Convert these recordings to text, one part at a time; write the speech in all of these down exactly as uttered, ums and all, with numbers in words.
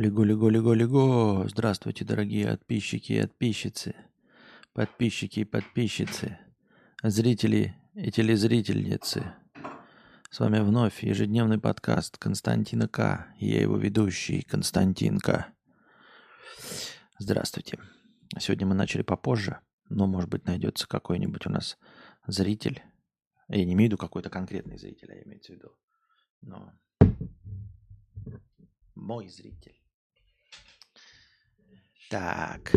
Лего, лего, лего, лего. Здравствуйте, дорогие подписчики и подписчицы. Подписчики и подписчицы. Зрители и телезрительницы. С вами вновь ежедневный подкаст Константина К. Я его ведущий Константин К. Здравствуйте. Сегодня мы начали попозже, но, может быть, найдется какой-нибудь у нас зритель. Я не имею в виду какой-то конкретный зритель, а имеется в виду. Но мой зритель. Так.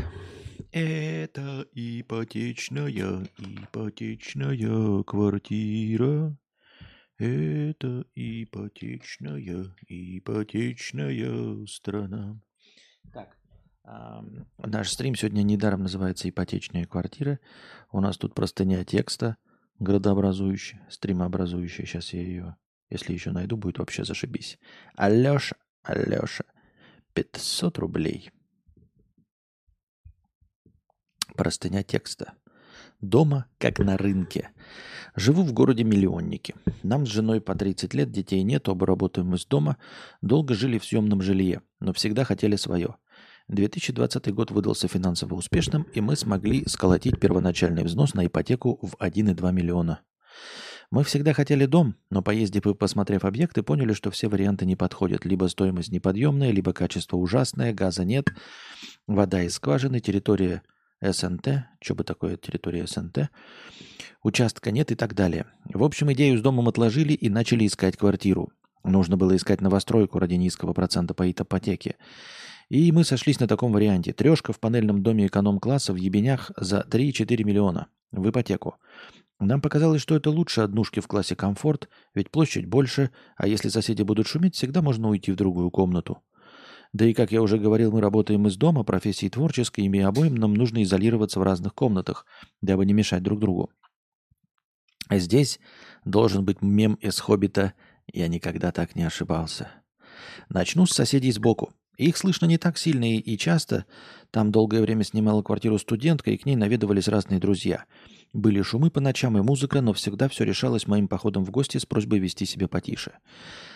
Это ипотечная, ипотечная квартира. Это ипотечная, ипотечная страна. Так. Наш стрим сегодня недаром называется «Ипотечная квартира». У нас тут простыня текста, градообразующая, стримообразующая. Сейчас я ее, если еще найду, будет вообще зашибись. Алеша, Алеша, пятьсот рублей. Простыня текста. Дома, как на рынке. Живу в городе-миллионнике. Нам с женой по тридцать лет, детей нет, оба работаем из дома. Долго жили в съемном жилье, но всегда хотели свое. две тысячи двадцатый год выдался финансово успешным, и мы смогли сколотить первоначальный взнос на ипотеку в один и два миллиона. Мы всегда хотели дом, но поездив и посмотрев объекты, поняли, что все варианты не подходят. Либо стоимость неподъемная, либо качество ужасное, газа нет, вода из скважины, территория СНТ, что бы такое территория СНТ, участка нет и так далее. В общем, идею с домом отложили и начали искать квартиру. Нужно было искать новостройку ради низкого процента по ипотеке. И мы сошлись на таком варианте. Трешка в панельном доме эконом-класса в Ебенях за три-четыре миллиона в ипотеку. Нам показалось, что это лучше однушки в классе комфорт, ведь площадь больше, а если соседи будут шуметь, всегда можно уйти в другую комнату. Да и, как я уже говорил, мы работаем из дома, профессии творческой, и обоим нам нужно изолироваться в разных комнатах, дабы не мешать друг другу. А здесь должен быть мем из «Хоббита» «Я никогда так не ошибался». Начну с соседей сбоку. Их слышно не так сильно и часто. Там долгое время снимала квартиру студентка, и к ней наведывались разные друзья. Были шумы по ночам и музыка, но всегда все решалось моим походом в гости с просьбой вести себя потише.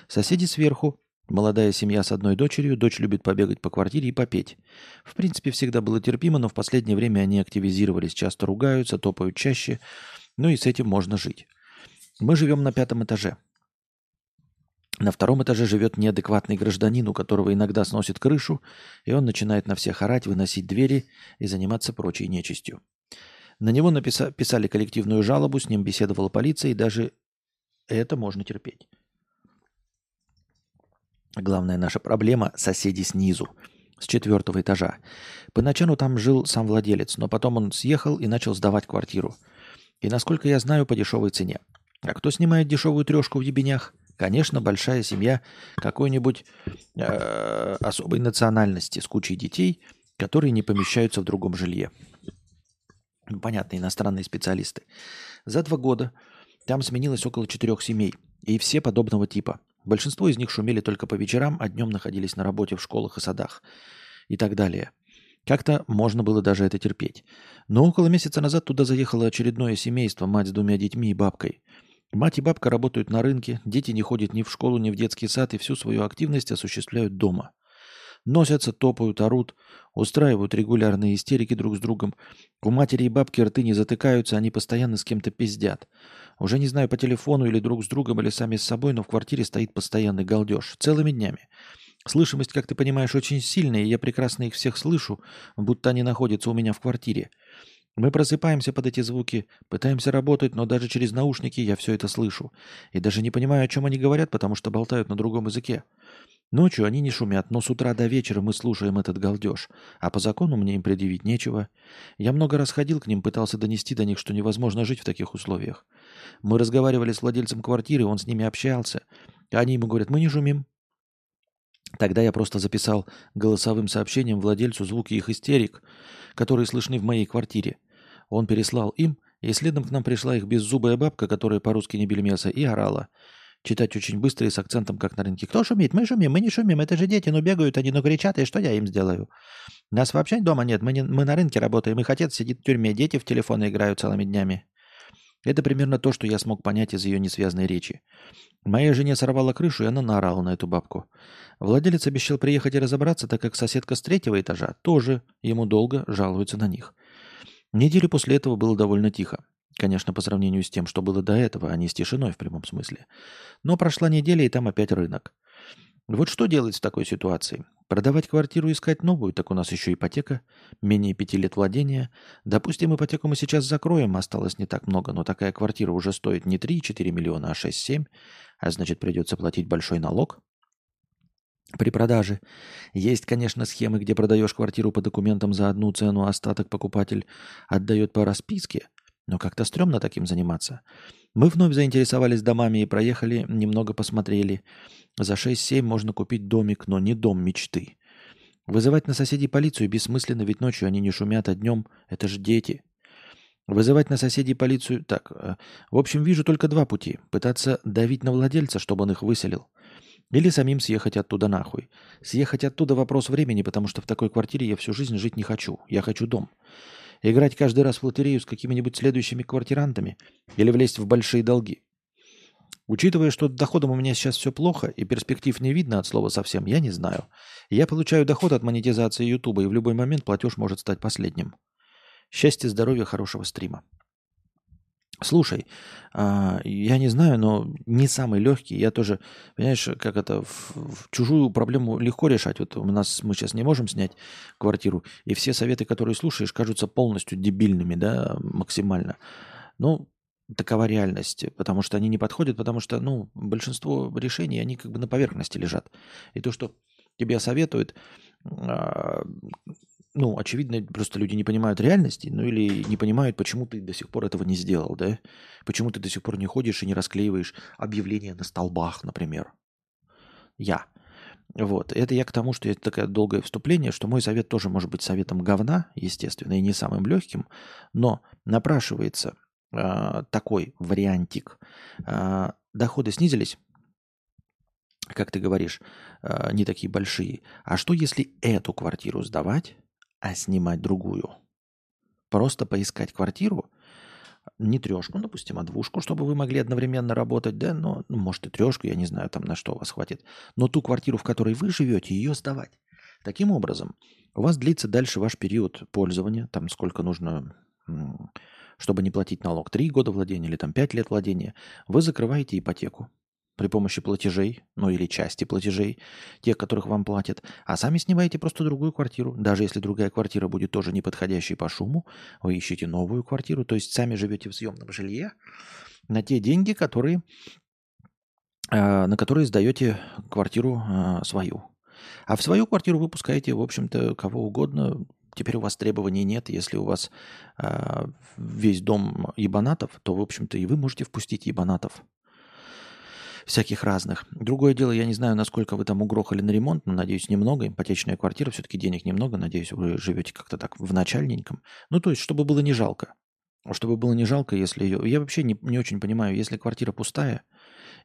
Соседи сверху. Молодая семья с одной дочерью. Дочь любит побегать по квартире и попеть. В принципе, всегда было терпимо, но в последнее время они активизировались. Часто ругаются, топают чаще. Ну и с этим можно жить. Мы живем на пятом этаже. На втором этаже живет неадекватный гражданин, у которого иногда сносит крышу, и он начинает на всех орать, выносить двери и заниматься прочей нечистью. На него написа- писали коллективную жалобу, с ним беседовала полиция, и даже это можно терпеть. Главная наша проблема – соседи снизу, с четвертого этажа. Поначалу там жил сам владелец, но потом он съехал и начал сдавать квартиру. И, насколько я знаю, по дешевой цене. А кто снимает дешевую трешку в Ебенях? Конечно, большая семья какой-нибудь э, особой национальности с кучей детей, которые не помещаются в другом жилье. Ну, понятно, иностранные специалисты. За два года там сменилось около четырех семей, и все подобного типа. Большинство из них шумели только по вечерам, а днем находились на работе в школах и садах и так далее. Как-то можно было даже это терпеть. Но около месяца назад туда заехало очередное семейство, мать с двумя детьми и бабкой. Мать и бабка работают на рынке, дети не ходят ни в школу, ни в детский сад и всю свою активность осуществляют дома. Носятся, топают, орут, устраивают регулярные истерики друг с другом. У матери и бабки рты не затыкаются, они постоянно с кем-то пиздят. Уже не знаю, по телефону или друг с другом, или сами с собой, но в квартире стоит постоянный галдеж. Целыми днями. Слышимость, как ты понимаешь, очень сильная, и я прекрасно их всех слышу, будто они находятся у меня в квартире. Мы просыпаемся под эти звуки, пытаемся работать, но даже через наушники я все это слышу. И даже не понимаю, о чем они говорят, потому что болтают на другом языке. Ночью они не шумят, но с утра до вечера мы слушаем этот галдеж. А по закону мне им предъявить нечего. Я много раз ходил к ним, пытался донести до них, что невозможно жить в таких условиях. Мы разговаривали с владельцем квартиры, он с ними общался. Они ему говорят, мы не шумим. Тогда я просто записал голосовым сообщением владельцу звуки их истерик, которые слышны в моей квартире. Он переслал им, и следом к нам пришла их беззубая бабка, которая по-русски не бельмеса, и орала. Читать очень быстро и с акцентом, как на рынке. «Кто шумит? Мы шумим, мы не шумим, это же дети, ну бегают они, ну кричат, и что я им сделаю? Нас вообще дома нет, мы, не, мы на рынке работаем, их отец сидит в тюрьме, дети в телефоны играют целыми днями. Это примерно то, что я смог понять из ее несвязной речи. Моей жене сорвало крышу, и она наорала на эту бабку. Владелец обещал приехать и разобраться, так как соседка с третьего этажа тоже ему долго жалуется на них. Неделю после этого было довольно тихо. Конечно, по сравнению с тем, что было до этого, а не с тишиной в прямом смысле. Но прошла неделя, и там опять рынок. Вот что делать в такой ситуации? Продавать квартиру, искать новую, так у нас еще ипотека, менее пяти лет владения. Допустим, ипотеку мы сейчас закроем, осталось не так много, но такая квартира уже стоит не три-четыре миллиона, а шесть-семь, а значит придется платить большой налог при продаже. Есть, конечно, схемы, где продаешь квартиру по документам за одну цену, а остаток покупатель отдает по расписке, но как-то стрёмно таким заниматься. Мы вновь заинтересовались домами и проехали, немного посмотрели. За шесть-семь можно купить домик, но не дом мечты. Вызывать на соседей полицию бессмысленно, ведь ночью они не шумят, а днем это же дети. Вызывать на соседей полицию... Так, в общем, вижу только два пути. Пытаться давить на владельца, чтобы он их выселил. Или самим съехать оттуда нахуй. Съехать оттуда вопрос времени, потому что в такой квартире я всю жизнь жить не хочу. Я хочу дом. Играть каждый раз в лотерею с какими-нибудь следующими квартирантами или влезть в большие долги. Учитывая, что доходом у меня сейчас все плохо и перспектив не видно от слова совсем, я не знаю. Я получаю доход от монетизации Ютуба, и в любой момент платеж может стать последним. Счастья, здоровья, хорошего стрима. Слушай, я не знаю, но не самый легкий. Я тоже, понимаешь, как это, в, в чужую проблему легко решать. Вот у нас мы сейчас не можем снять квартиру, и все советы, которые слушаешь, кажутся полностью дебильными, да, максимально. Ну, такова реальность, потому что они не подходят, потому что, ну, большинство решений, они как бы на поверхности лежат. И то, что тебе советуют... Ну, очевидно, просто люди не понимают реальности, ну или не понимают, почему ты до сих пор этого не сделал, да? Почему ты до сих пор не ходишь и не расклеиваешь объявления на столбах, например. Я. Вот. Это я к тому, что это такое долгое вступление, что мой совет тоже может быть советом говна, естественно, и не самым легким, но напрашивается э, такой вариантик. Э, доходы снизились, как ты говоришь, э, не такие большие. А что, если эту квартиру сдавать, а снимать другую? Просто поискать квартиру, не трешку, допустим, а двушку, чтобы вы могли одновременно работать, да, но, ну, может, и трешку, я не знаю, там на что у вас хватит, но ту квартиру, в которой вы живете, ее сдавать. Таким образом, у вас длится дальше ваш период пользования, там сколько нужно, чтобы не платить налог, три года владения или там пять лет владения, вы закрываете ипотеку при помощи платежей, ну или части платежей, тех, которых вам платят, а сами снимаете просто другую квартиру. Даже если другая квартира будет тоже неподходящей по шуму, вы ищете новую квартиру, то есть сами живете в съемном жилье на те деньги, которые, э, на которые сдаете квартиру э, свою. А в свою квартиру вы пускаете, в общем-то, кого угодно. Теперь у вас требований нет. Если у вас э, весь дом ебанатов, то, в общем-то, и вы можете впустить ебанатов. Всяких разных. Другое дело, я не знаю, насколько вы там угрохали на ремонт, но, надеюсь, немного. Ипотечная квартира, все-таки денег немного. Надеюсь, вы живете как-то так в начальненьком. Ну, то есть, чтобы было не жалко. Чтобы было не жалко, если ее... Я вообще не, не очень понимаю, если квартира пустая,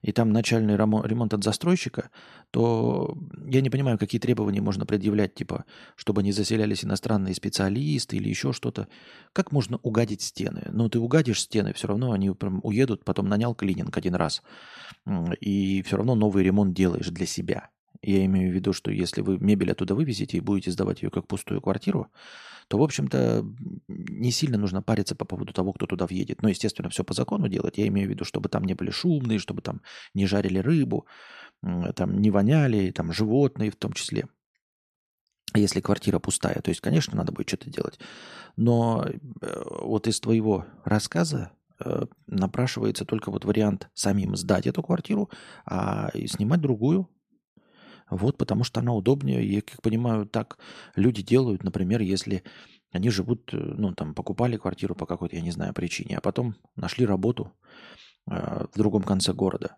и там начальный ремонт от застройщика, то я не понимаю, какие требования можно предъявлять, типа, чтобы не заселялись иностранные специалисты или еще что-то. Как можно угадить стены? Ну, ты угадишь стены, все равно они прям уедут, потом нанял клининг один раз, и все равно новый ремонт делаешь для себя. Я имею в виду, что если вы мебель оттуда вывезете и будете сдавать ее как пустую квартиру, то, в общем-то, не сильно нужно париться по поводу того, кто туда въедет. Но, естественно, все по закону делать. Я имею в виду, чтобы там не были шумные, чтобы там не жарили рыбу, там не воняли, там животные в том числе. Если квартира пустая, то есть, конечно, надо будет что-то делать. Но вот из твоего рассказа напрашивается только вот вариант самим сдать эту квартиру, а снимать другую. Вот, потому что она удобнее. Я, как понимаю, так люди делают, например, если они живут, ну, там, покупали квартиру по какой-то, я не знаю, причине, а потом нашли работу э, в другом конце города.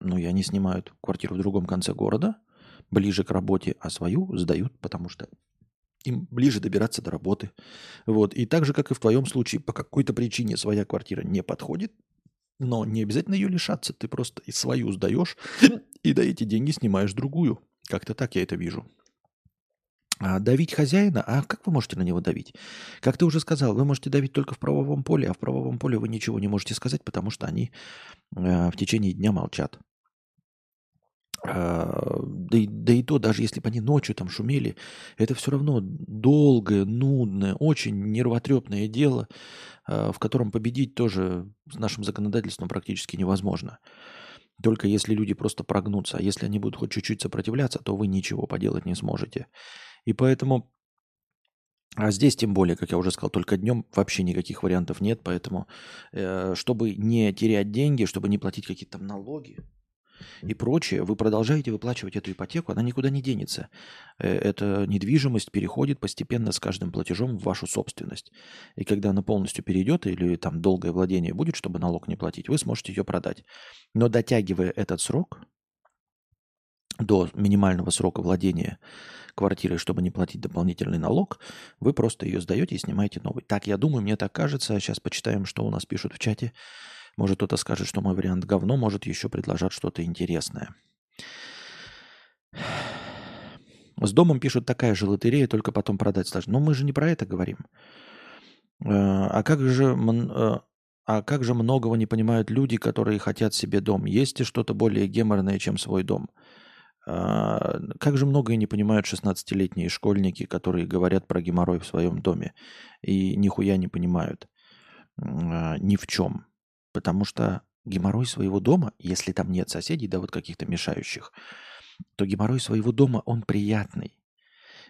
Ну, и они снимают квартиру в другом конце города, ближе к работе, а свою сдают, потому что им ближе добираться до работы. Вот. И так же, как и в твоем случае, по какой-то причине своя квартира не подходит, но не обязательно ее лишаться. Ты просто и свою сдаешь, и за эти деньги снимаешь другую. Как-то так я это вижу. давить хозяина, а как вы можете на него давить? Как ты уже сказал, вы можете давить только в правовом поле, а в правовом поле вы ничего не можете сказать, потому что они э, в течение дня молчат. Э, да, и, да и то, даже если бы они ночью там шумели, это все равно долгое, нудное, очень нервотрепное дело, э, в котором победить тоже с нашим законодательством практически невозможно. Только если люди просто прогнутся. А если они будут хоть чуть-чуть сопротивляться, то вы ничего поделать не сможете. И поэтому... А здесь тем более, как я уже сказал, только днем вообще никаких вариантов нет. Поэтому, э, чтобы не терять деньги, чтобы не платить какие-то там налоги и прочее, вы продолжаете выплачивать эту ипотеку, она никуда не денется. Э, эта недвижимость переходит постепенно с каждым платежом в вашу собственность. И когда она полностью перейдет или там долгое владение будет, чтобы налог не платить, вы сможете ее продать. Но дотягивая этот срок... до минимального срока владения квартирой, чтобы не платить дополнительный налог, вы просто ее сдаете и снимаете новый. Так, я думаю, мне так кажется. Сейчас почитаем, что у нас пишут в чате. Может, кто-то скажет, что мой вариант говно, может, еще предложат что-то интересное. С домом пишут, такая же лотерея, только потом продать сложно. Но мы же не про это говорим. А как же... А как же многого не понимают люди, которые хотят себе дом? Есть ли что-то более геморное, чем свой дом? Как же многое не понимают шестнадцатилетние школьники, которые говорят про геморрой в своем доме и нихуя не понимают ни в чем. Потому что геморрой своего дома, если там нет соседей, да вот каких-то мешающих, то геморрой своего дома, он приятный.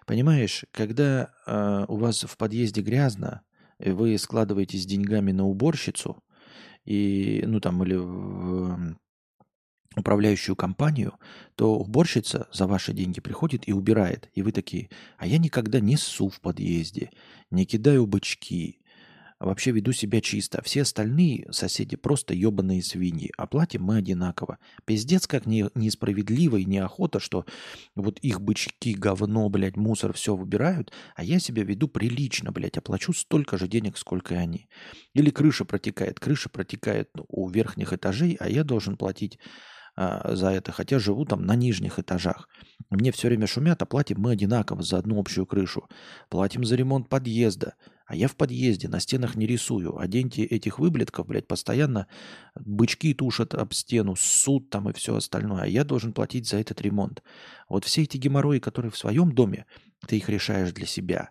Понимаешь, когда э, у вас в подъезде грязно, вы складываетесь деньгами на уборщицу и, ну, там, или в... управляющую компанию, то уборщица за ваши деньги приходит и убирает. И вы такие, а я никогда не ссу в подъезде, не кидаю бычки, вообще веду себя чисто. Все остальные соседи просто ебаные свиньи, а платим мы одинаково. Пиздец, как не, несправедливо и неохота, что вот их бычки, говно, блядь, мусор, все выбирают, а я себя веду прилично, блядь, оплачу столько же денег, сколько и они. Или крыша протекает. Крыша протекает у верхних этажей, а я должен платить за это, хотя живу там на нижних этажах. Мне все время шумят, а платим мы одинаково за одну общую крышу. Платим за ремонт подъезда, а я в подъезде на стенах не рисую. А деньги этих выблядков, блядь, постоянно бычки тушат об стену, ссут там и все остальное, а я должен платить за этот ремонт. Вот все эти геморрои, которые в своем доме, ты их решаешь для себя.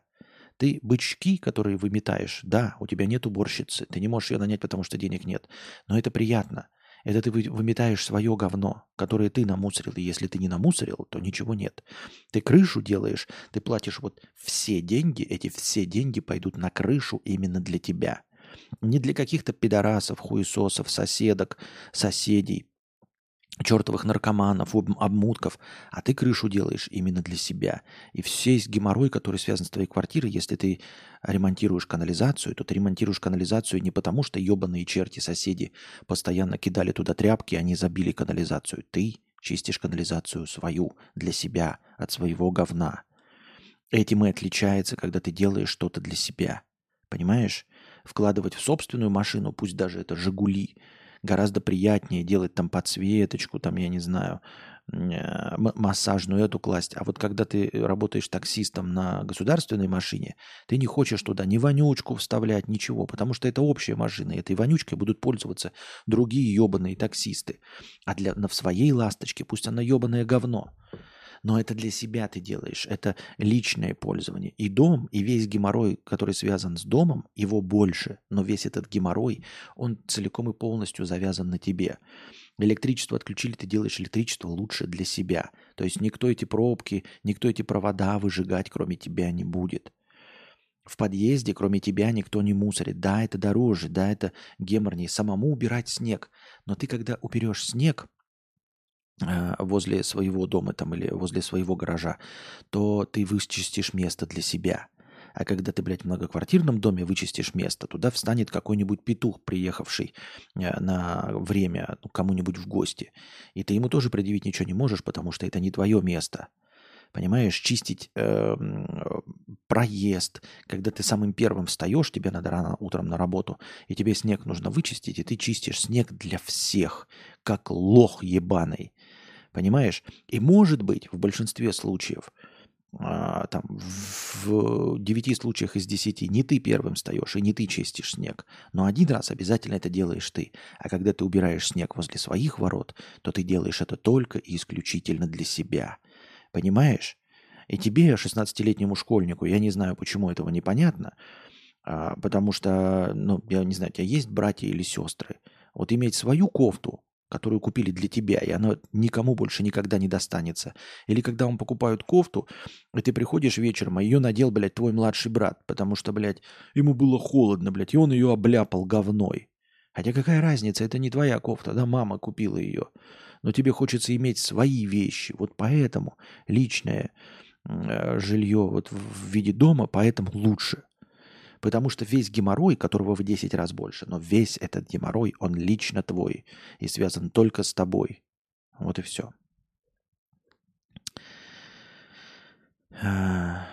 Ты бычки, которые выметаешь, да, у тебя нет уборщицы, ты не можешь ее нанять, потому что денег нет, но это приятно. Это ты выметаешь свое говно, которое ты намусорил. И если ты не намусорил, то ничего нет. Ты крышу делаешь, ты платишь вот все деньги, эти все деньги пойдут на крышу именно для тебя. Не для каких-то пидорасов, хуесосов, соседок, соседей, чертовых наркоманов, обмутков, а ты крышу делаешь именно для себя. И все есть геморрой, который связан с твоей квартирой. Если ты ремонтируешь канализацию, то ты ремонтируешь канализацию не потому, что ебаные черти соседи постоянно кидали туда тряпки, они забили канализацию. Ты чистишь канализацию свою для себя, от своего говна. Этим и отличается, когда ты делаешь что-то для себя. Понимаешь? Вкладывать в собственную машину, пусть даже это «Жигули», гораздо приятнее делать там подсветочку, там, я не знаю, массажную эту класть. А вот когда ты работаешь таксистом на государственной машине, ты не хочешь туда ни вонючку вставлять, ничего, потому что это общая машина, и этой вонючкой будут пользоваться другие ебаные таксисты. А для, в своей ласточке пусть она ебаное говно. Но это для себя ты делаешь, это личное пользование. И дом, и весь геморрой, который связан с домом, его больше. Но весь этот геморрой, он целиком и полностью завязан на тебе. Электричество отключили, ты делаешь электричество лучше для себя. То есть никто эти пробки, никто эти провода выжигать, кроме тебя, не будет. В подъезде, кроме тебя, никто не мусорит. Да, это дороже, да, это геморнее. Самому убирать снег. Но ты, когда уберешь снег возле своего дома там, или возле своего гаража, то ты вычистишь место для себя. А когда ты, блядь, в многоквартирном доме вычистишь место, туда встанет какой-нибудь петух, приехавший на время ну, кому-нибудь в гости. И ты ему тоже предъявить ничего не можешь, потому что это не твое место. Понимаешь, чистить э, проезд. Когда ты самым первым встаешь, тебе надо рано утром на работу, и тебе снег нужно вычистить, и ты чистишь снег для всех, как лох ебаный. Понимаешь? И может быть, в большинстве случаев э, там, в девяти случаях из десяти не ты первым встаешь и не ты чистишь снег, но один раз обязательно это делаешь ты. А когда ты убираешь снег возле своих ворот, то ты делаешь это только и исключительно для себя. Понимаешь? И тебе, шестнадцатилетнему школьнику, я не знаю, почему этого непонятно, потому что, ну, я не знаю, у тебя есть братья или сестры. Вот иметь свою кофту, которую купили для тебя, и она никому больше никогда не достанется. Или когда вам покупают кофту, и ты приходишь вечером, а ее надел, блядь, твой младший брат, потому что, блядь, ему было холодно, блядь, и он ее обляпал говной. Хотя какая разница, это не твоя кофта, да, мама купила ее. Но тебе хочется иметь свои вещи. Вот поэтому личное э, жилье вот в виде дома, поэтому лучше. Потому что весь геморрой, которого в десять раз больше, но весь этот геморрой, он лично твой и связан только с тобой. Вот и все. В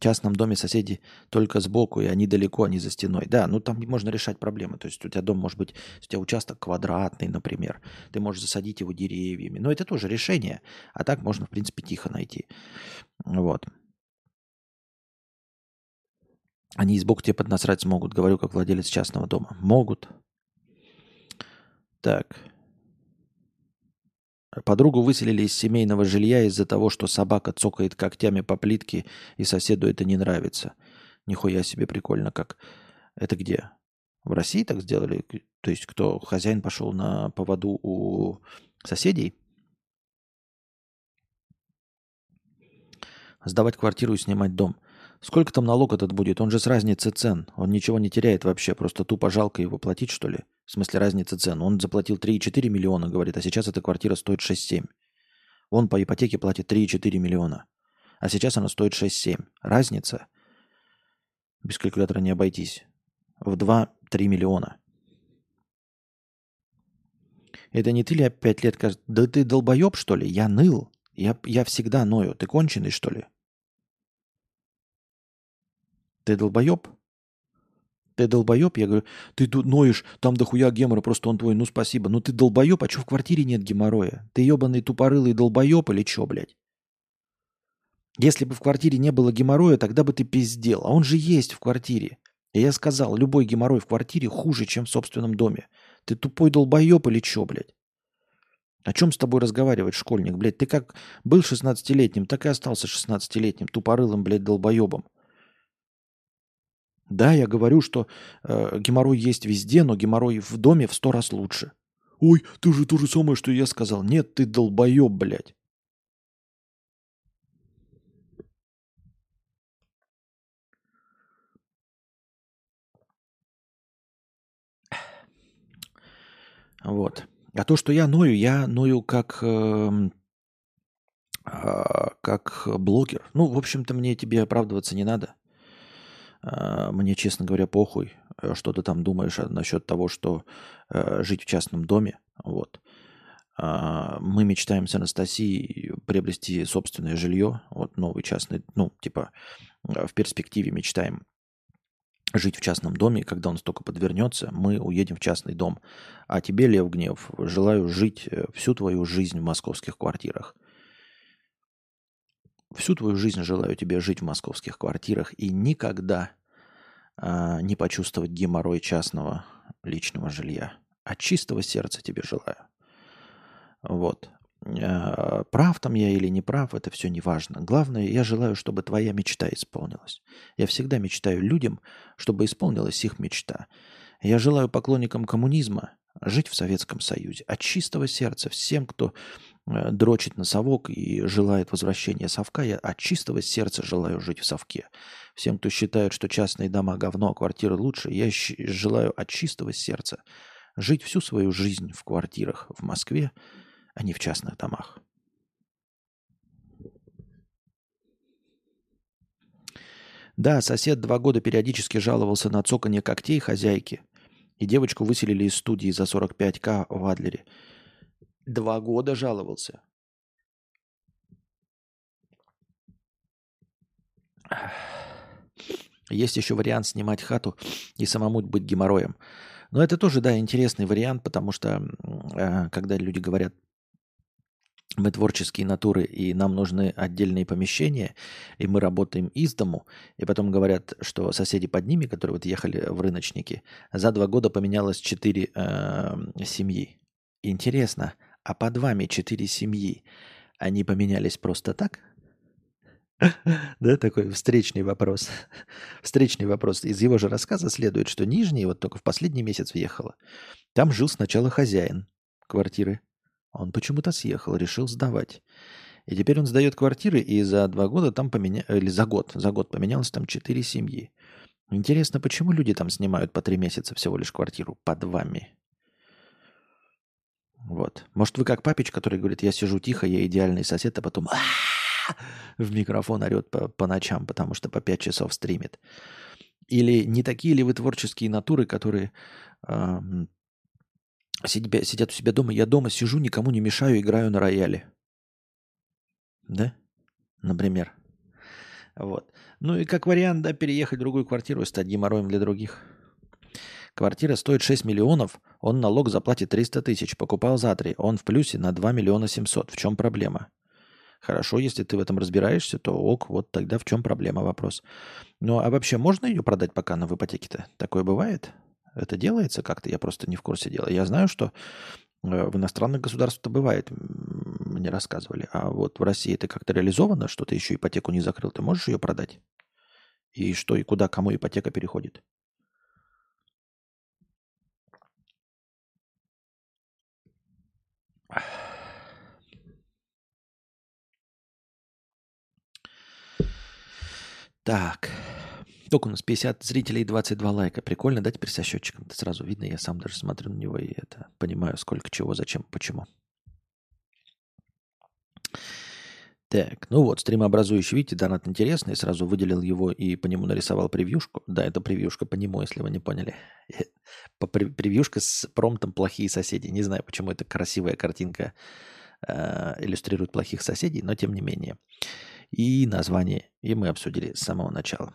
частном доме соседи только сбоку, и они далеко, они за стеной. Да, ну там можно решать проблемы. То есть у тебя дом может быть, у тебя участок квадратный, например. Ты можешь засадить его деревьями. Но это тоже решение. А так можно, в принципе, тихо найти. Вот. Они из боку тебе поднасрать смогут, говорю, как владелец частного дома. Могут. Так. Подругу выселили из семейного жилья из-за того, что собака цокает когтями по плитке, и соседу это не нравится. Нихуя себе прикольно как. Это где? В России так сделали? То есть кто? Хозяин пошел на поводу у соседей? Сдавать квартиру и снимать дом. Сколько там налог этот будет? Он же с разницы цен. Он ничего не теряет вообще. Просто тупо жалко его платить, что ли? В смысле разницы цен. Он заплатил три и четыре миллиона, говорит, а сейчас эта квартира стоит шесть-семь. Он по ипотеке платит три и четыре миллиона. А сейчас она стоит шесть-семь. Разница? Без калькулятора не обойтись. В два-три миллиона. Это не ты ли пять лет? Да ты долбоеб, что ли? Я ныл. Я, я всегда ною. Ты конченый, что ли? Ты долбоеб? Ты долбоеб? Я говорю, ты тут ноешь, там дохуя геморра, просто он твой, ну спасибо. Ну ты долбоеб, а что в квартире нет геморроя? Ты ебаный тупорылый долбоеб или что, блядь? Если бы в квартире не было геморроя, тогда бы ты пиздел. А он же есть в квартире. И я сказал, любой геморрой в квартире хуже, чем в собственном доме. Ты тупой долбоеб или что, блядь? О чем с тобой разговаривать, школьник, блядь? Ты как был шестнадцатилетним, так и остался шестнадцатилетним, тупорылым, блядь, долбоебом. Да, я говорю, что э, геморрой есть везде, но геморрой в доме в сто раз лучше. Ой, ты же то же самое, что я сказал. Нет, ты долбоеб, блядь. Вот. А то, что я ною, я ною как... Э, э, как блогер. Ну, в общем-то, мне тебе оправдываться не надо. Мне, честно говоря, похуй, что ты там думаешь насчет того, что э, жить в частном доме. Вот. Э, мы мечтаем с Анастасией приобрести собственное жилье. Вот новый частный, ну, типа, в перспективе мечтаем жить в частном доме. Когда он столько подвернется, мы уедем в частный дом. А тебе, Лев Гнев, желаю жить всю твою жизнь в московских квартирах. Всю твою жизнь желаю тебе жить в московских квартирах и никогда э, не почувствовать геморрой частного личного жилья. От чистого сердца тебе желаю. Вот. Э, прав там я или не прав, это все не важно. Главное, я желаю, чтобы твоя мечта исполнилась. Я всегда мечтаю людям, чтобы исполнилась их мечта. Я желаю поклонникам коммунизма жить в Советском Союзе. От чистого сердца всем, кто дрочит на совок и желает возвращения совка, я от чистого сердца желаю жить в совке. Всем, кто считает, что частные дома говно, а квартиры лучше, я желаю от чистого сердца жить всю свою жизнь в квартирах в Москве, а не в частных домах. Да, сосед два года периодически жаловался на цоканье когтей хозяйки, и девочку выселили из студии за сорок пять тысяч в Адлере. Два года жаловался. Есть еще вариант снимать хату и самому быть геморроем. Но это тоже, да, интересный вариант, потому что, когда люди говорят, мы творческие натуры, и нам нужны отдельные помещения, и мы работаем из дому. И потом говорят, что соседи под ними, которые вот ехали в рыночники, за два года поменялось четыре э, семьи. Интересно, а под вами четыре семьи, они поменялись просто так? Да, такой встречный вопрос. Встречный вопрос. Из его же рассказа следует, что Нижний, вот только в последний месяц въехала, там жил сначала хозяин квартиры. Он почему-то съехал, решил сдавать. И теперь он сдает квартиры, и за два года там поменялось, или за год, за год поменялось там четыре семьи. Интересно, почему люди там снимают по три месяца всего лишь квартиру под вами? Вот. Может, вы как папич, который говорит, я сижу тихо, я идеальный сосед, а потом в микрофон орет по, по ночам, потому что по пять часов стримит. Или не такие ли вы творческие натуры, которые... Э- Сидят у себя дома, я дома сижу, никому не мешаю, играю на рояле. Да? Например. Вот. Ну и как вариант, да, переехать в другую квартиру и стать геморроем для других. Квартира стоит шесть миллионов, он налог заплатит триста тысяч, покупал за три, он в плюсе на два миллиона семьсот. В чем проблема? Хорошо, если ты в этом разбираешься, то ок, вот тогда в чем проблема, вопрос. Ну а вообще можно ее продать пока она в ипотеке-то? Такое бывает? Это делается как-то? Я просто не в курсе дела. Я знаю, что в иностранных государствах-то бывает, мне рассказывали. А вот в России это как-то реализовано, что ты еще ипотеку не закрыл. Ты можешь ее продать? И что, и куда, кому ипотека переходит? Так... Только у нас пятьдесят зрителей и двадцать два лайка. Прикольно, да, теперь со счетчиком? Это сразу видно, я сам даже смотрю на него и это понимаю, сколько, чего, зачем, почему. Так, ну вот, стримообразующий, видите, донат интересный. Сразу выделил его и по нему нарисовал превьюшку. Да, это превьюшка по нему, если вы не поняли. Превьюшка с промптом «Плохие соседи». Не знаю, почему эта красивая картинка э, иллюстрирует плохих соседей, но тем не менее. И название, и мы обсудили с самого начала.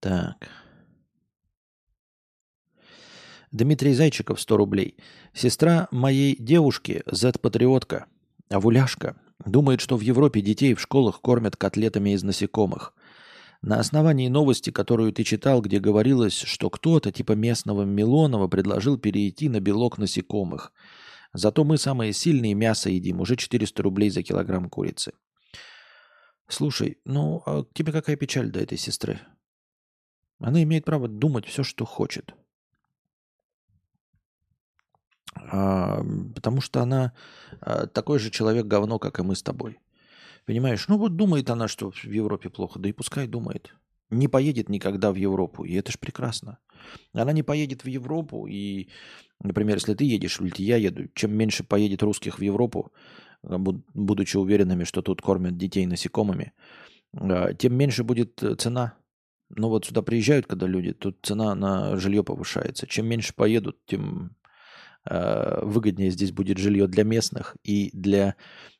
Так. Дмитрий Зайчиков, сто рублей. Сестра моей девушки, зет-патриотка, авуляшка, думает, что в Европе детей в школах кормят котлетами из насекомых. На основании новости, которую ты читал, где говорилось, что кто-то типа местного Милонова предложил перейти на белок насекомых. Зато мы самые сильные мясо едим, уже четыреста рублей за килограмм курицы. Слушай, ну а тебе какая печаль до этой сестры? Она имеет право думать все, что хочет. А, потому что она а, такой же человек-говно, как и мы с тобой. Понимаешь? Ну вот думает она, что в Европе плохо. Да и пускай думает. Не поедет никогда в Европу. И это ж прекрасно. Она не поедет в Европу. И, например, если ты едешь, или я еду, чем меньше поедет русских в Европу, будучи уверенными, что тут кормят детей насекомыми, тем меньше будет цена. Но вот сюда приезжают, когда люди, тут цена на жилье повышается. Чем меньше поедут, тем э, выгоднее здесь будет жилье для местных и для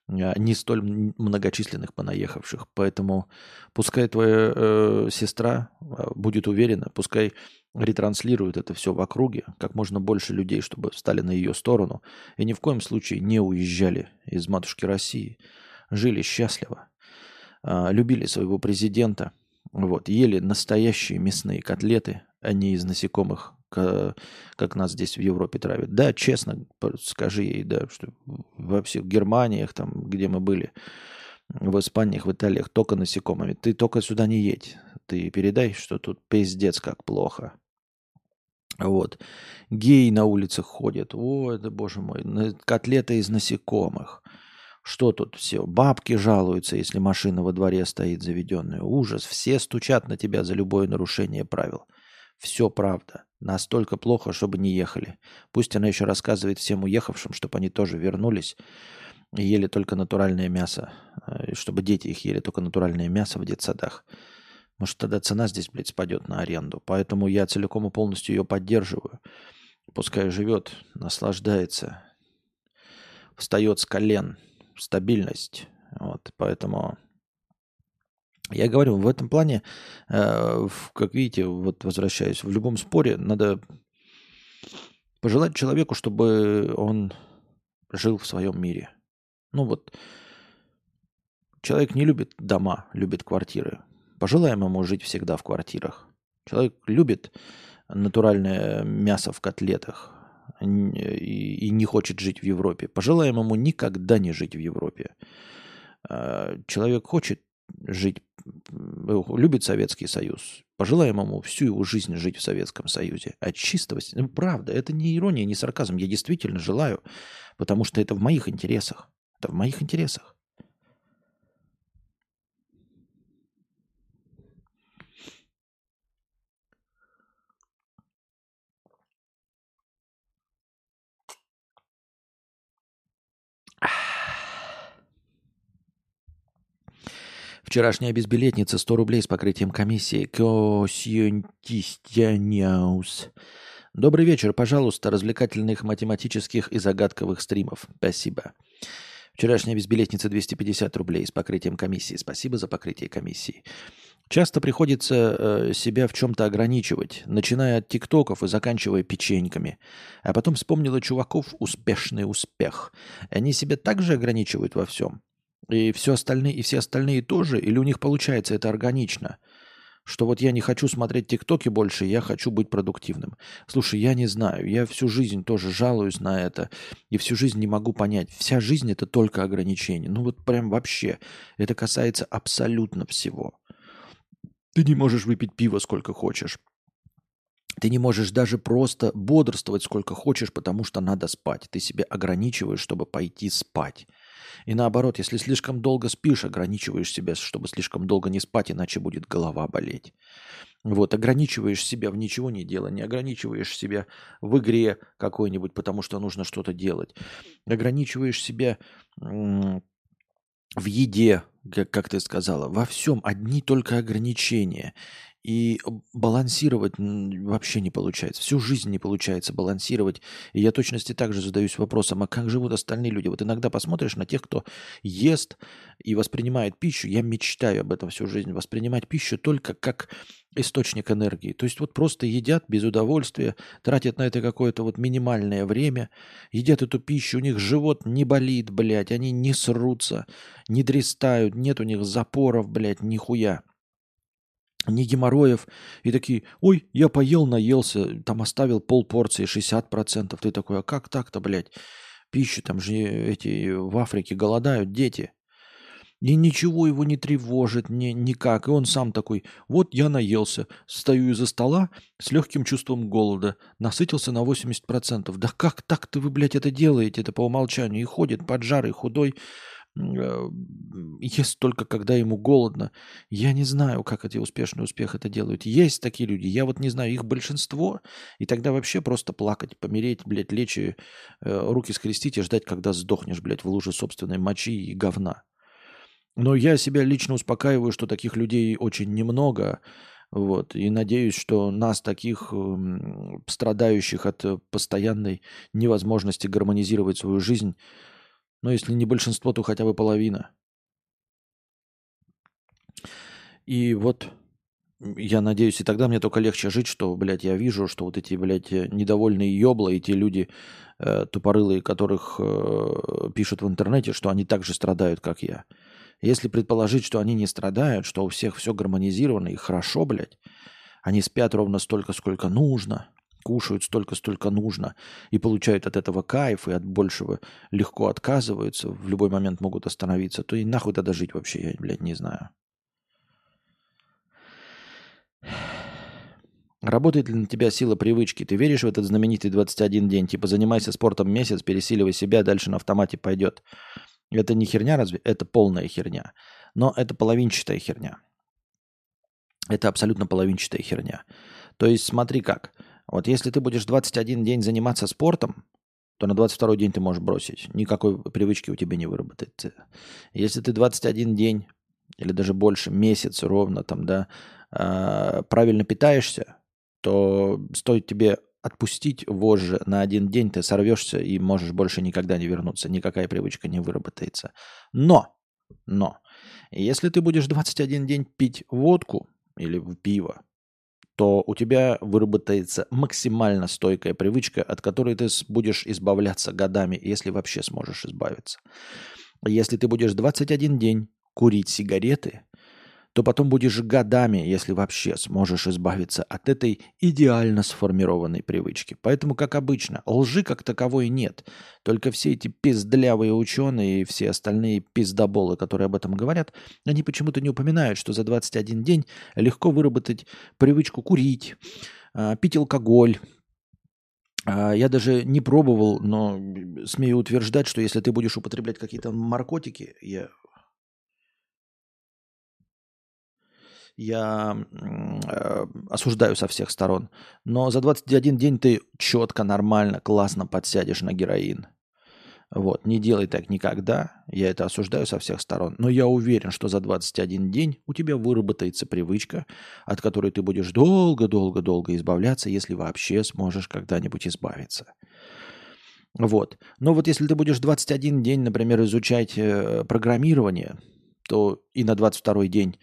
э, не столь многочисленных понаехавших. Поэтому пускай твоя э, сестра будет уверена, пускай ретранслирует это все в округе, как можно больше людей, чтобы встали на ее сторону и ни в коем случае не уезжали из матушки России, жили счастливо, э, любили своего президента. Вот, ели настоящие мясные котлеты, а не из насекомых, как нас здесь в Европе травят. Да, честно скажи ей, да, что во всех Германиях, там, где мы были, в Испаниях, в Италиях, только насекомыми. Ты только сюда не едь. Ты передай, что тут пиздец как плохо. Вот. Геи на улицах ходят. О, это, боже мой, котлеты из насекомых. Что тут все? Бабки жалуются, если машина во дворе стоит заведенная. Ужас. Все стучат на тебя за любое нарушение правил. Все правда. Настолько плохо, чтобы не ехали. Пусть она еще рассказывает всем уехавшим, чтобы они тоже вернулись и ели только натуральное мясо. Чтобы дети их ели только натуральное мясо в детсадах. Может, тогда цена здесь, блядь, спадет на аренду. Поэтому я целиком и полностью ее поддерживаю. Пускай живет, наслаждается, встает с колен. Стабильность. Вот, поэтому я говорю, в этом плане, э, в, как видите, вот возвращаюсь, в любом споре надо Пожелать человеку, чтобы он жил в своем мире. Ну вот, человек не любит дома, любит квартиры. Пожелаем ему жить всегда в квартирах. Человек любит натуральное мясо в котлетах и не хочет жить в Европе. Пожелаем ему никогда не жить в Европе. Человек хочет жить, любит Советский Союз. Пожелаем ему всю его жизнь жить в Советском Союзе. От чистости. Ну, правда, это не ирония, не сарказм. Я действительно желаю, потому что это в моих интересах. Это в моих интересах. Вчерашняя безбилетница, сто рублей с покрытием комиссии. Косьентистяняус. Добрый вечер, пожалуйста, развлекательных математических и загадковых стримов. Спасибо. Вчерашняя безбилетница, двести пятьдесят рублей с покрытием комиссии. Спасибо за покрытие комиссии. Часто приходится э, себя в чем-то ограничивать, начиная от тиктоков и заканчивая печеньками. А потом вспомнила чуваков «Успешный успех». Они себя также ограничивают во всем? И все остальные, и все остальные тоже, или у них получается это органично? Что вот я не хочу смотреть тиктоки больше, я хочу быть продуктивным. Слушай, я не знаю, я всю жизнь тоже жалуюсь на это, и всю жизнь не могу понять. Вся жизнь это только ограничение. Ну вот прям вообще, это касается абсолютно всего. Ты не можешь выпить пиво сколько хочешь. Ты не можешь даже просто бодрствовать сколько хочешь, потому что надо спать. Ты себя ограничиваешь, чтобы пойти спать. И наоборот, если слишком долго спишь, ограничиваешь себя, чтобы слишком долго не спать, иначе будет голова болеть. Вот, ограничиваешь себя в ничего не делая, не ограничиваешь себя в игре какой-нибудь, потому что нужно что-то делать. Ограничиваешь себя м- в еде, как, как ты сказала, во всем одни только ограничения. И балансировать вообще не получается. Всю жизнь не получается балансировать. И я точности также задаюсь вопросом, а как живут остальные люди? Вот иногда посмотришь на тех, кто ест и воспринимает пищу. Я мечтаю об этом всю жизнь. Воспринимать пищу только как источник энергии. То есть вот просто едят без удовольствия, тратят на это какое-то вот минимальное время, едят эту пищу, у них живот не болит, блядь, они не срутся, не дрестают, нет у них запоров, блядь, нихуя. Не геморроев, и такие, ой, я поел, наелся, там оставил полпорции, шестьдесят процентов. Ты такой, а как так-то, блядь? Пищу, там же эти в Африке голодают дети. И ничего его не тревожит ни, никак. И он сам такой, вот я наелся, стою из-за стола с легким чувством голода, насытился на восемьдесят процентов. Да как так-то вы, блядь, это делаете? Это по умолчанию. И ходит поджарый, худой, ест только когда ему голодно. Я не знаю, как эти успешные успехи это делают. Есть такие люди, я вот не знаю, их большинство, и тогда вообще просто плакать, помереть, блядь, лечь, и, э, руки скрестить и ждать, когда сдохнешь, блядь, в луже собственной мочи и говна. Но я себя лично успокаиваю, что таких людей очень немного, вот, и надеюсь, что нас, таких э, страдающих от постоянной невозможности гармонизировать свою жизнь, но если не большинство, то хотя бы половина. И вот я надеюсь, и тогда мне только легче жить, что, блядь, я вижу, что вот эти, блядь, недовольные ёбла, и те люди э, тупорылые, которых э, пишут в интернете, что они так же страдают, как я. Если предположить, что они не страдают, что у всех все гармонизировано и хорошо, блядь, они спят ровно столько, сколько нужно, кушают столько-столько нужно и получают от этого кайф, и от большего легко отказываются, в любой момент могут остановиться, то и нахуй тогда жить вообще, я, блядь, не знаю. Работает ли на тебя сила привычки? Ты веришь в этот знаменитый двадцать один день? Типа занимайся спортом месяц, пересиливай себя, дальше на автомате пойдет. Это не херня разве? Это полная херня. Но это половинчатая херня. Это абсолютно половинчатая херня. То есть смотри как. Вот если ты будешь двадцать один день заниматься спортом, то на двадцать второй день ты можешь бросить. Никакой привычки у тебя не выработается. Если ты двадцать один день или даже больше, месяц ровно там, да, правильно питаешься, то стоит тебе отпустить вожжи на один день, ты сорвешься и можешь больше никогда не вернуться. Никакая привычка не выработается. Но, но, если ты будешь двадцать один день пить водку или пиво, то у тебя выработается максимально стойкая привычка, от которой ты будешь избавляться годами, если вообще сможешь избавиться. Если ты будешь двадцать один день курить сигареты, то потом будешь годами, если вообще сможешь избавиться от этой идеально сформированной привычки. Поэтому, как обычно, лжи как таковой нет. Только все эти пиздлявые ученые и все остальные пиздоболы, которые об этом говорят, они почему-то не упоминают, что за двадцать один день легко выработать привычку курить, пить алкоголь. Я даже не пробовал, но смею утверждать, что если ты будешь употреблять какие-то наркотики, я... Я э, осуждаю со всех сторон. Но за двадцать один день ты четко, нормально, классно подсядешь на героин. Вот. Не делай так никогда. Я это осуждаю со всех сторон. Но я уверен, что за двадцать один день у тебя выработается привычка, от которой ты будешь долго-долго-долго избавляться, если вообще сможешь когда-нибудь избавиться. Вот. Но вот если ты будешь двадцать один день, например, изучать э, программирование, то и на двадцать второй день...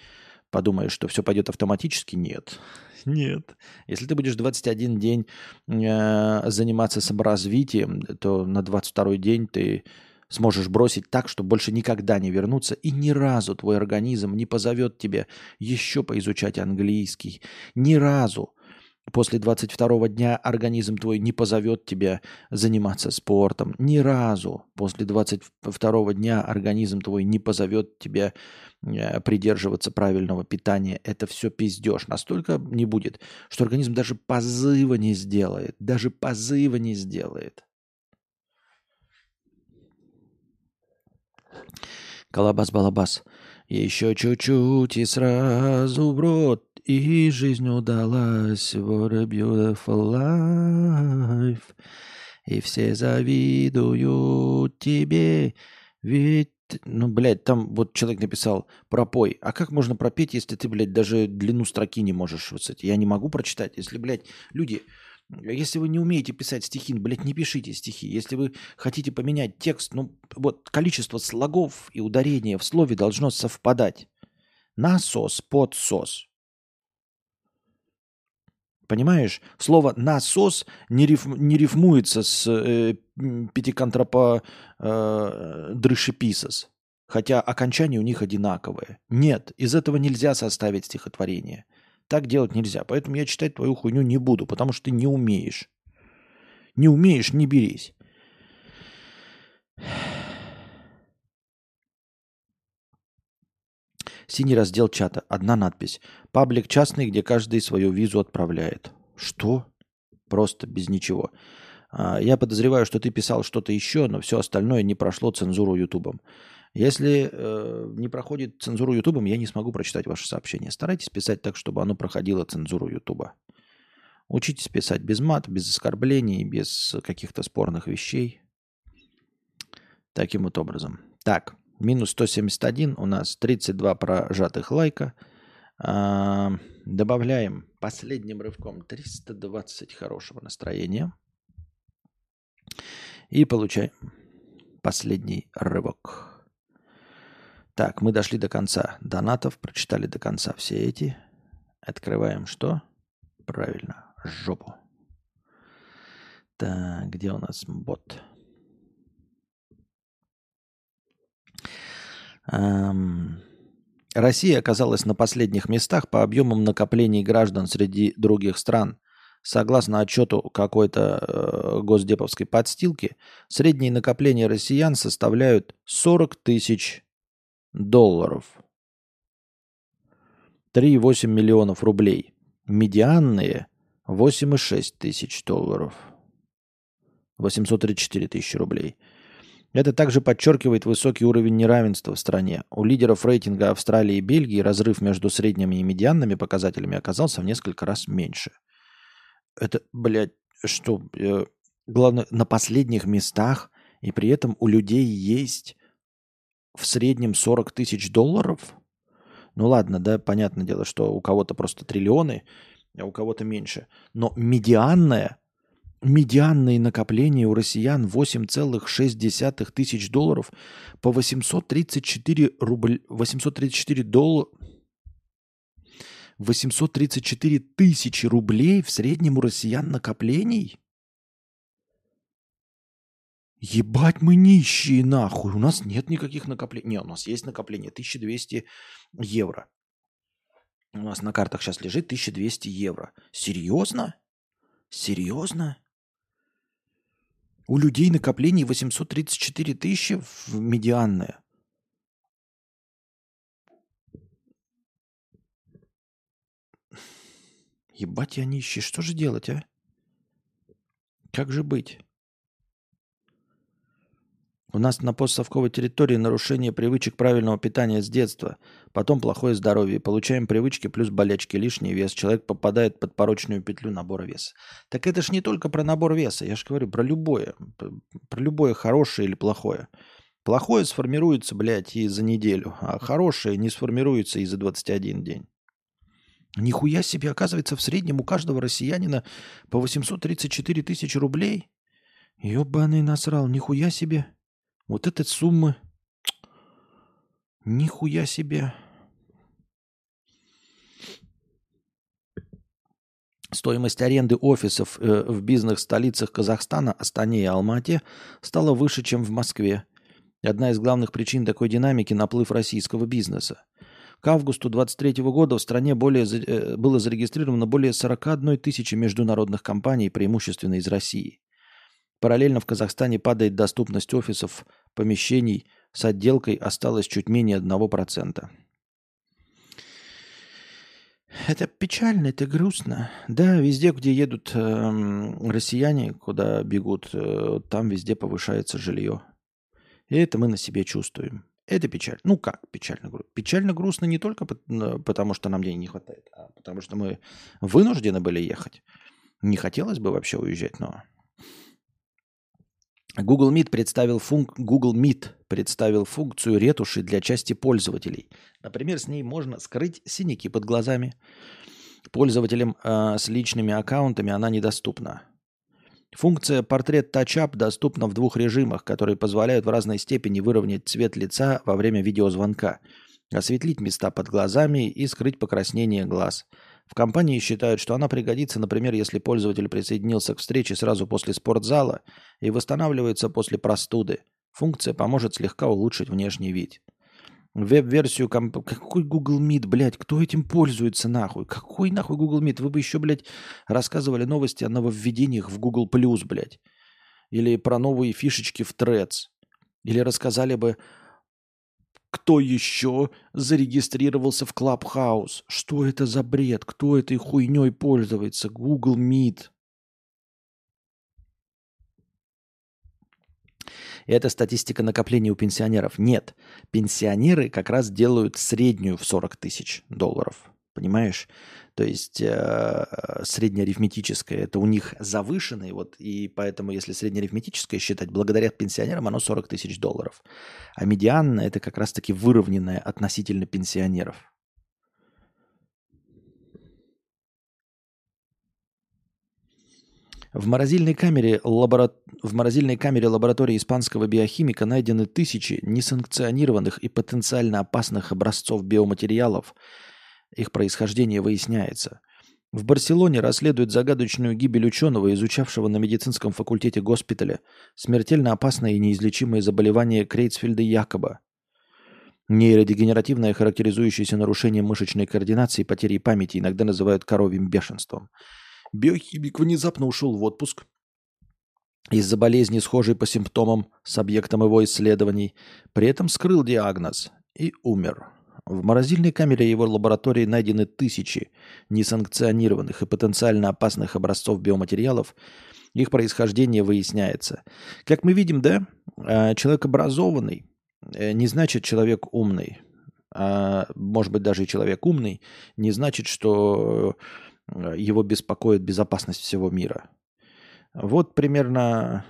подумаешь, что все пойдет автоматически? Нет. Нет. Если ты будешь двадцать один день э, заниматься саморазвитием, то на двадцать второй день ты сможешь бросить так, что больше никогда не вернуться, и ни разу твой организм не позовет тебя еще поизучать английский. Ни разу после двадцать второго дня организм твой не позовет тебя заниматься спортом. Ни разу после двадцать второго дня организм твой не позовет тебя придерживаться правильного питания. Это все пиздеж. Настолько не будет, что организм даже позыва не сделает. Даже позыва не сделает. Колобас-балабас. Еще чуть-чуть и сразу в рот. И жизнь удалась. What a beautiful life. И все завидуют тебе. Ведь ну, блядь, там вот человек написал «пропой». А как можно пропеть, если ты, блядь, даже длину строки не можешь выцать? Я не могу прочитать. Если, блядь, люди, если вы не умеете писать стихи, блядь, не пишите стихи. Если вы хотите поменять текст, ну, вот количество слогов и ударения в слове должно совпадать. Насос, подсос. Понимаешь? Слово «насос» не, риф, не рифмуется с э, пятиконтрапа э, дрышеписос, хотя окончания у них одинаковые. Нет, из этого нельзя составить стихотворение. Так делать нельзя. Поэтому я читать твою хуйню не буду, потому что ты не умеешь. Не умеешь – не берись. Синий раздел чата. Одна надпись. Паблик частный, где каждый свою визу отправляет. Что? Просто без ничего. Я подозреваю, что ты писал что-то еще, но все остальное не прошло цензуру Ютубом. Если э, не проходит цензуру Ютубом, я не смогу прочитать ваше сообщение. Старайтесь писать так, чтобы оно проходило цензуру Ютуба. Учитесь писать без мат, без оскорблений, без каких-то спорных вещей. Таким вот образом. Так. Минус сто семьдесят один, у нас тридцать два прожатых лайка. А, добавляем последним рывком триста двадцать хорошего настроения. И получаем последний рывок. Так, мы дошли до конца донатов, прочитали до конца все эти. Открываем что? Правильно, жопу. Так, где у нас бот? Россия оказалась на последних местах по объемам накоплений граждан среди других стран. Согласно отчету какой-то госдеповской подстилки, средние накопления россиян составляют сорок тысяч долларов. три целых восемь десятых миллиона рублей. Медианные восемь целых шесть десятых тысяч долларов. восемьсот тридцать четыре тысячи рублей. Это также подчеркивает высокий уровень неравенства в стране. У лидеров рейтинга Австралии и Бельгии разрыв между средними и медианными показателями оказался в несколько раз меньше. Это, блядь, что? Э, главное, на последних местах, и при этом у людей есть в среднем сорок тысяч долларов? Ну ладно, да, понятное дело, что у кого-то просто триллионы, а у кого-то меньше. Но медианная... Медианные накопления у россиян восемь целых шесть десятых тысяч долларов по восемьсот тридцать четыре рубль, восемьсот тридцать четыре доллара, восемьсот тридцать четыре тысячи рублей в среднем у россиян накоплений? Ебать, мы нищие, нахуй. У нас нет никаких накоплений. Не, у нас есть накопление. тысяча двести евро. У нас на картах сейчас лежит тысяча двести евро. Серьезно? Серьезно? У людей накоплений восемьсот тридцать четыре тысячи в медианные. Ебать, я нищий. Что же делать, а? Как же быть? У нас на постсовковой территории нарушение привычек правильного питания с детства. Потом плохое здоровье. Получаем привычки плюс болячки, лишний вес. Человек попадает под порочную петлю набора веса. Так это ж не только про набор веса. Я же говорю про любое. Про любое хорошее или плохое. Плохое сформируется, блядь, и за неделю. А хорошее не сформируется и за двадцать один день. Нихуя себе, оказывается, в среднем у каждого россиянина по восемьсот тридцать четыре тысячи рублей. Ёбаный насрал, нихуя себе. Вот эта сумма, нихуя себе. Стоимость аренды офисов э, в бизнес-столицах Казахстана, Астане и Алмате, стала выше, чем в Москве. Одна из главных причин такой динамики – наплыв российского бизнеса. К августу двадцать третьего года в стране более, э, было зарегистрировано более сорок одна тысяча международных компаний, преимущественно из России. Параллельно в Казахстане падает доступность офисов, помещений с отделкой осталось чуть менее одного процента. Это печально, это грустно. Да, везде, где едут э, россияне, куда бегут, э, там везде повышается жилье. И это мы на себе чувствуем. Это печально. Ну как печально грустно? Печально грустно не только потому, что нам денег не хватает, а потому что мы вынуждены были ехать. Не хотелось бы вообще уезжать, но... Google Meet представил, функ... Google Meet представил функцию ретуши для части пользователей. Например, с ней можно скрыть синяки под глазами. Пользователям э, с личными аккаунтами она недоступна. Функция портрет Touch Up доступна в двух режимах, которые позволяют в разной степени выровнять цвет лица во время видеозвонка, осветлить места под глазами и скрыть покраснение глаз. В компании считают, что она пригодится, например, если пользователь присоединился к встрече сразу после спортзала и восстанавливается после простуды. Функция поможет слегка улучшить внешний вид. Веб-версию комп... Какой Google Meet, блядь? Кто этим пользуется, нахуй? Какой, нахуй, Google Meet? Вы бы еще, блядь, рассказывали новости о нововведениях в Google+, блядь. Или про новые фишечки в Threads. Или рассказали бы... Кто еще зарегистрировался в Clubhouse? Что это за бред? Кто этой хуйней пользуется? Google Meet. Это статистика накопления у пенсионеров. Нет, пенсионеры как раз делают среднюю в сорок тысяч долларов. Понимаешь? То есть э, среднеарифметическое. Это у них завышенный. Вот, и поэтому, если среднеарифметическое считать, благодаря пенсионерам оно сорок тысяч долларов. А медианное – это как раз-таки выровненное относительно пенсионеров. В морозильной камере, лабора... В морозильной камере лаборатории испанского биохимика найдены тысячи несанкционированных и потенциально опасных образцов биоматериалов. Их происхождение выясняется. В Барселоне расследуют загадочную гибель ученого, изучавшего на медицинском факультете госпиталя смертельно опасное и неизлечимое заболевание Крейцфельда-Якоба. Нейродегенеративное, характеризующееся нарушением мышечной координации и потерей памяти, иногда называют коровьим бешенством. Биохимик внезапно ушел в отпуск из-за болезни, схожей по симптомам с объектом его исследований, при этом скрыл диагноз и умер. В морозильной камере его лаборатории найдены тысячи несанкционированных и потенциально опасных образцов биоматериалов. Их происхождение выясняется. Как мы видим, да, человек образованный не значит человек умный. А, может быть, даже и человек умный не значит, что его беспокоит безопасность всего мира. Вот примерно...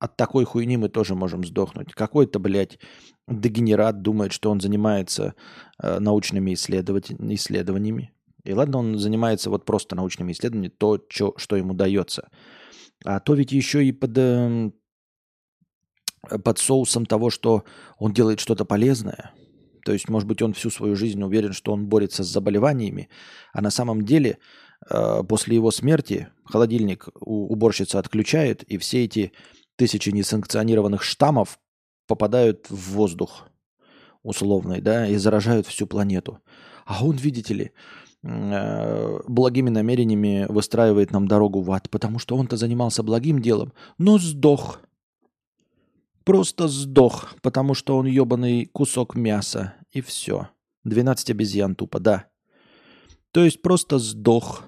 От такой хуйни мы тоже можем сдохнуть. Какой-то, блядь, дегенерат думает, что он занимается э, научными исследованиями. И ладно, он занимается вот просто научными исследованиями, то, чё, что ему дается. А то ведь еще и под, э, под соусом того, что он делает что-то полезное, То есть, может быть, он всю свою жизнь уверен, что он борется с заболеваниями, а на самом деле после его смерти холодильник уборщица отключает, и все эти тысячи несанкционированных штаммов попадают в воздух условный, да, и заражают всю планету. А он, видите ли, благими намерениями выстраивает нам дорогу в ад, потому что он-то занимался благим делом, но сдох. Просто сдох, потому что он ебаный кусок мяса, и все. двенадцать обезьян тупо, да. То есть просто сдох.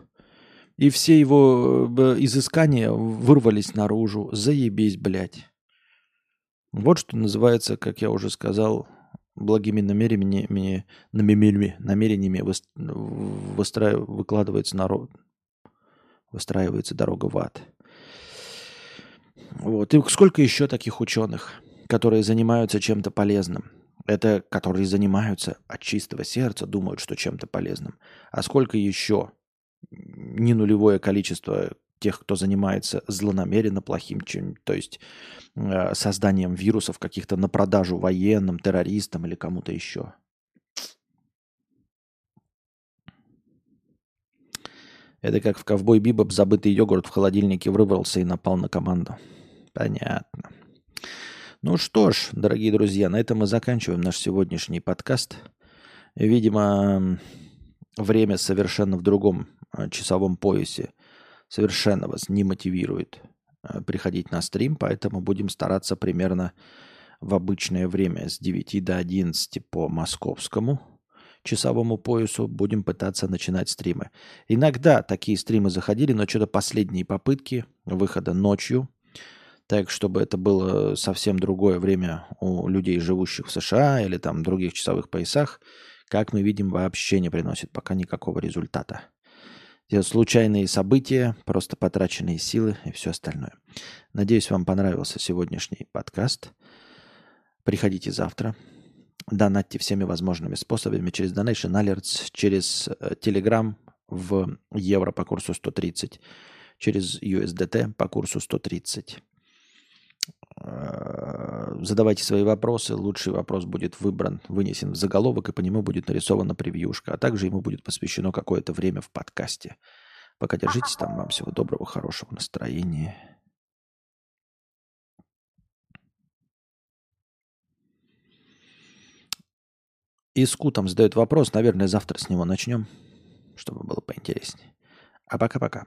И все его изыскания вырвались наружу. Заебись, блядь. Вот что называется, как я уже сказал, благими намерениями, намерениями, намерениями выстраив, выкладывается народ, выстраивается дорога в ад. Вот. И сколько еще таких ученых, которые занимаются чем-то полезным? Это которые занимаются от чистого сердца, думают, что чем-то полезным. А сколько еще не нулевое количество тех, кто занимается злонамеренно плохим, то есть э, созданием вирусов каких-то на продажу военным, террористам или кому-то еще? Это как в «Ковбой Бибоп» забытый йогурт в холодильнике вырвался и напал на команду. Понятно. Ну что ж, дорогие друзья, на этом мы заканчиваем наш сегодняшний подкаст. Видимо, время совершенно в другом часовом поясе совершенно вас не мотивирует приходить на стрим, поэтому будем стараться примерно в обычное время с девяти до одиннадцати по московскому часовому поясу будем пытаться начинать стримы. Иногда такие стримы заходили, но что-то последние попытки выхода ночью, так, чтобы это было совсем другое время у людей, живущих в США или там других часовых поясах, как мы видим, вообще не приносит пока никакого результата. Те случайные события, просто потраченные силы и все остальное. Надеюсь, вам понравился сегодняшний подкаст. Приходите завтра. Донатьте всеми возможными способами через Donation Alerts, через Telegram в евро по курсу сто тридцать, через ю эс ди ти по курсу сто тридцать. Задавайте свои вопросы. Лучший вопрос будет выбран, вынесен в заголовок, и по нему будет нарисована превьюшка. А также ему будет посвящено какое-то время в подкасте. Пока держитесь там. Вам всего доброго, хорошего настроения. Иску там задает вопрос. Наверное, завтра с него начнем, чтобы было поинтереснее. А пока-пока.